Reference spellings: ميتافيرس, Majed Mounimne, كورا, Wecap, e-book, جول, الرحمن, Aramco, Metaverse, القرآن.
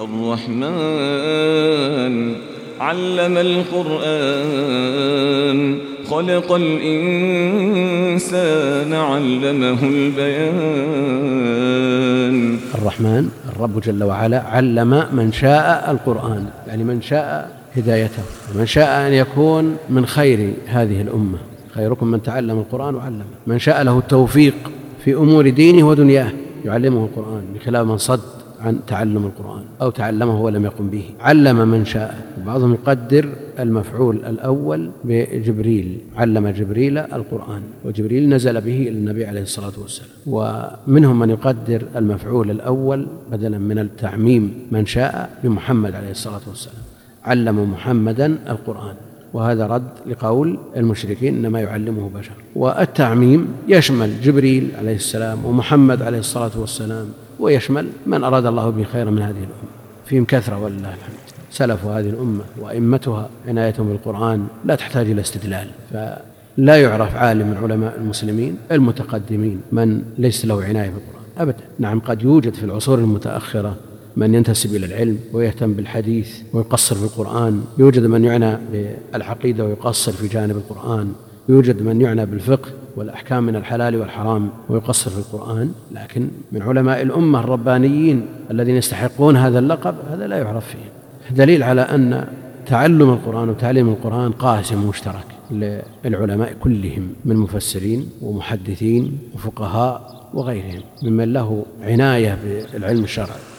الرحمن علم القرآن خلق الإنسان علمه البيان. الرحمن الرب جل وعلا علم من شاء القرآن، يعني من شاء هدايته، من شاء أن يكون من خير هذه الأمة. خيركم من تعلم القرآن وعلمه. من شاء له التوفيق في أمور دينه ودنياه يعلمه القرآن، بخلاف من صد عن تعلم القرآن أو تعلمه ولم يقم به. علم من شاء، بعضهم يقدر المفعول الأول بجبريل، علم جبريل القرآن، وجبريل نزل به إلى النبي عليه الصلاة والسلام. ومنهم من يقدر المفعول الأول بدلا من التعميم من شاء بمحمد عليه الصلاة والسلام، علم محمدا القرآن، وهذا رد لقول المشركين إنما يعلمه بشر. والتعميم يشمل جبريل عليه السلام ومحمد عليه الصلاة والسلام، ويشمل من أراد الله به خيرا من هذه الأمة. فيهم كثرة والله الحمد. سلف هذه الأمة وأئمتها عنايتهم بالقرآن لا تحتاج إلى استدلال، فلا يعرف عالم من علماء المسلمين المتقدمين من ليس له عناية بالقرآن أبدا. نعم قد يوجد في العصور المتأخرة من ينتسب إلى العلم ويهتم بالحديث ويقصر في القرآن، يوجد من يعنى بالعقيدة ويقصر في جانب القرآن، يوجد من يعنى بالفقه والأحكام من الحلال والحرام ويقصر في القرآن، لكن من علماء الأمة الربانيين الذين يستحقون هذا اللقب هذا لا يعرف فيه. دليل على أن تعلم القرآن وتعليم القرآن قاسم مشترك للعلماء كلهم من مفسرين ومحدثين وفقهاء وغيرهم ممن له عناية بالعلم الشرعي.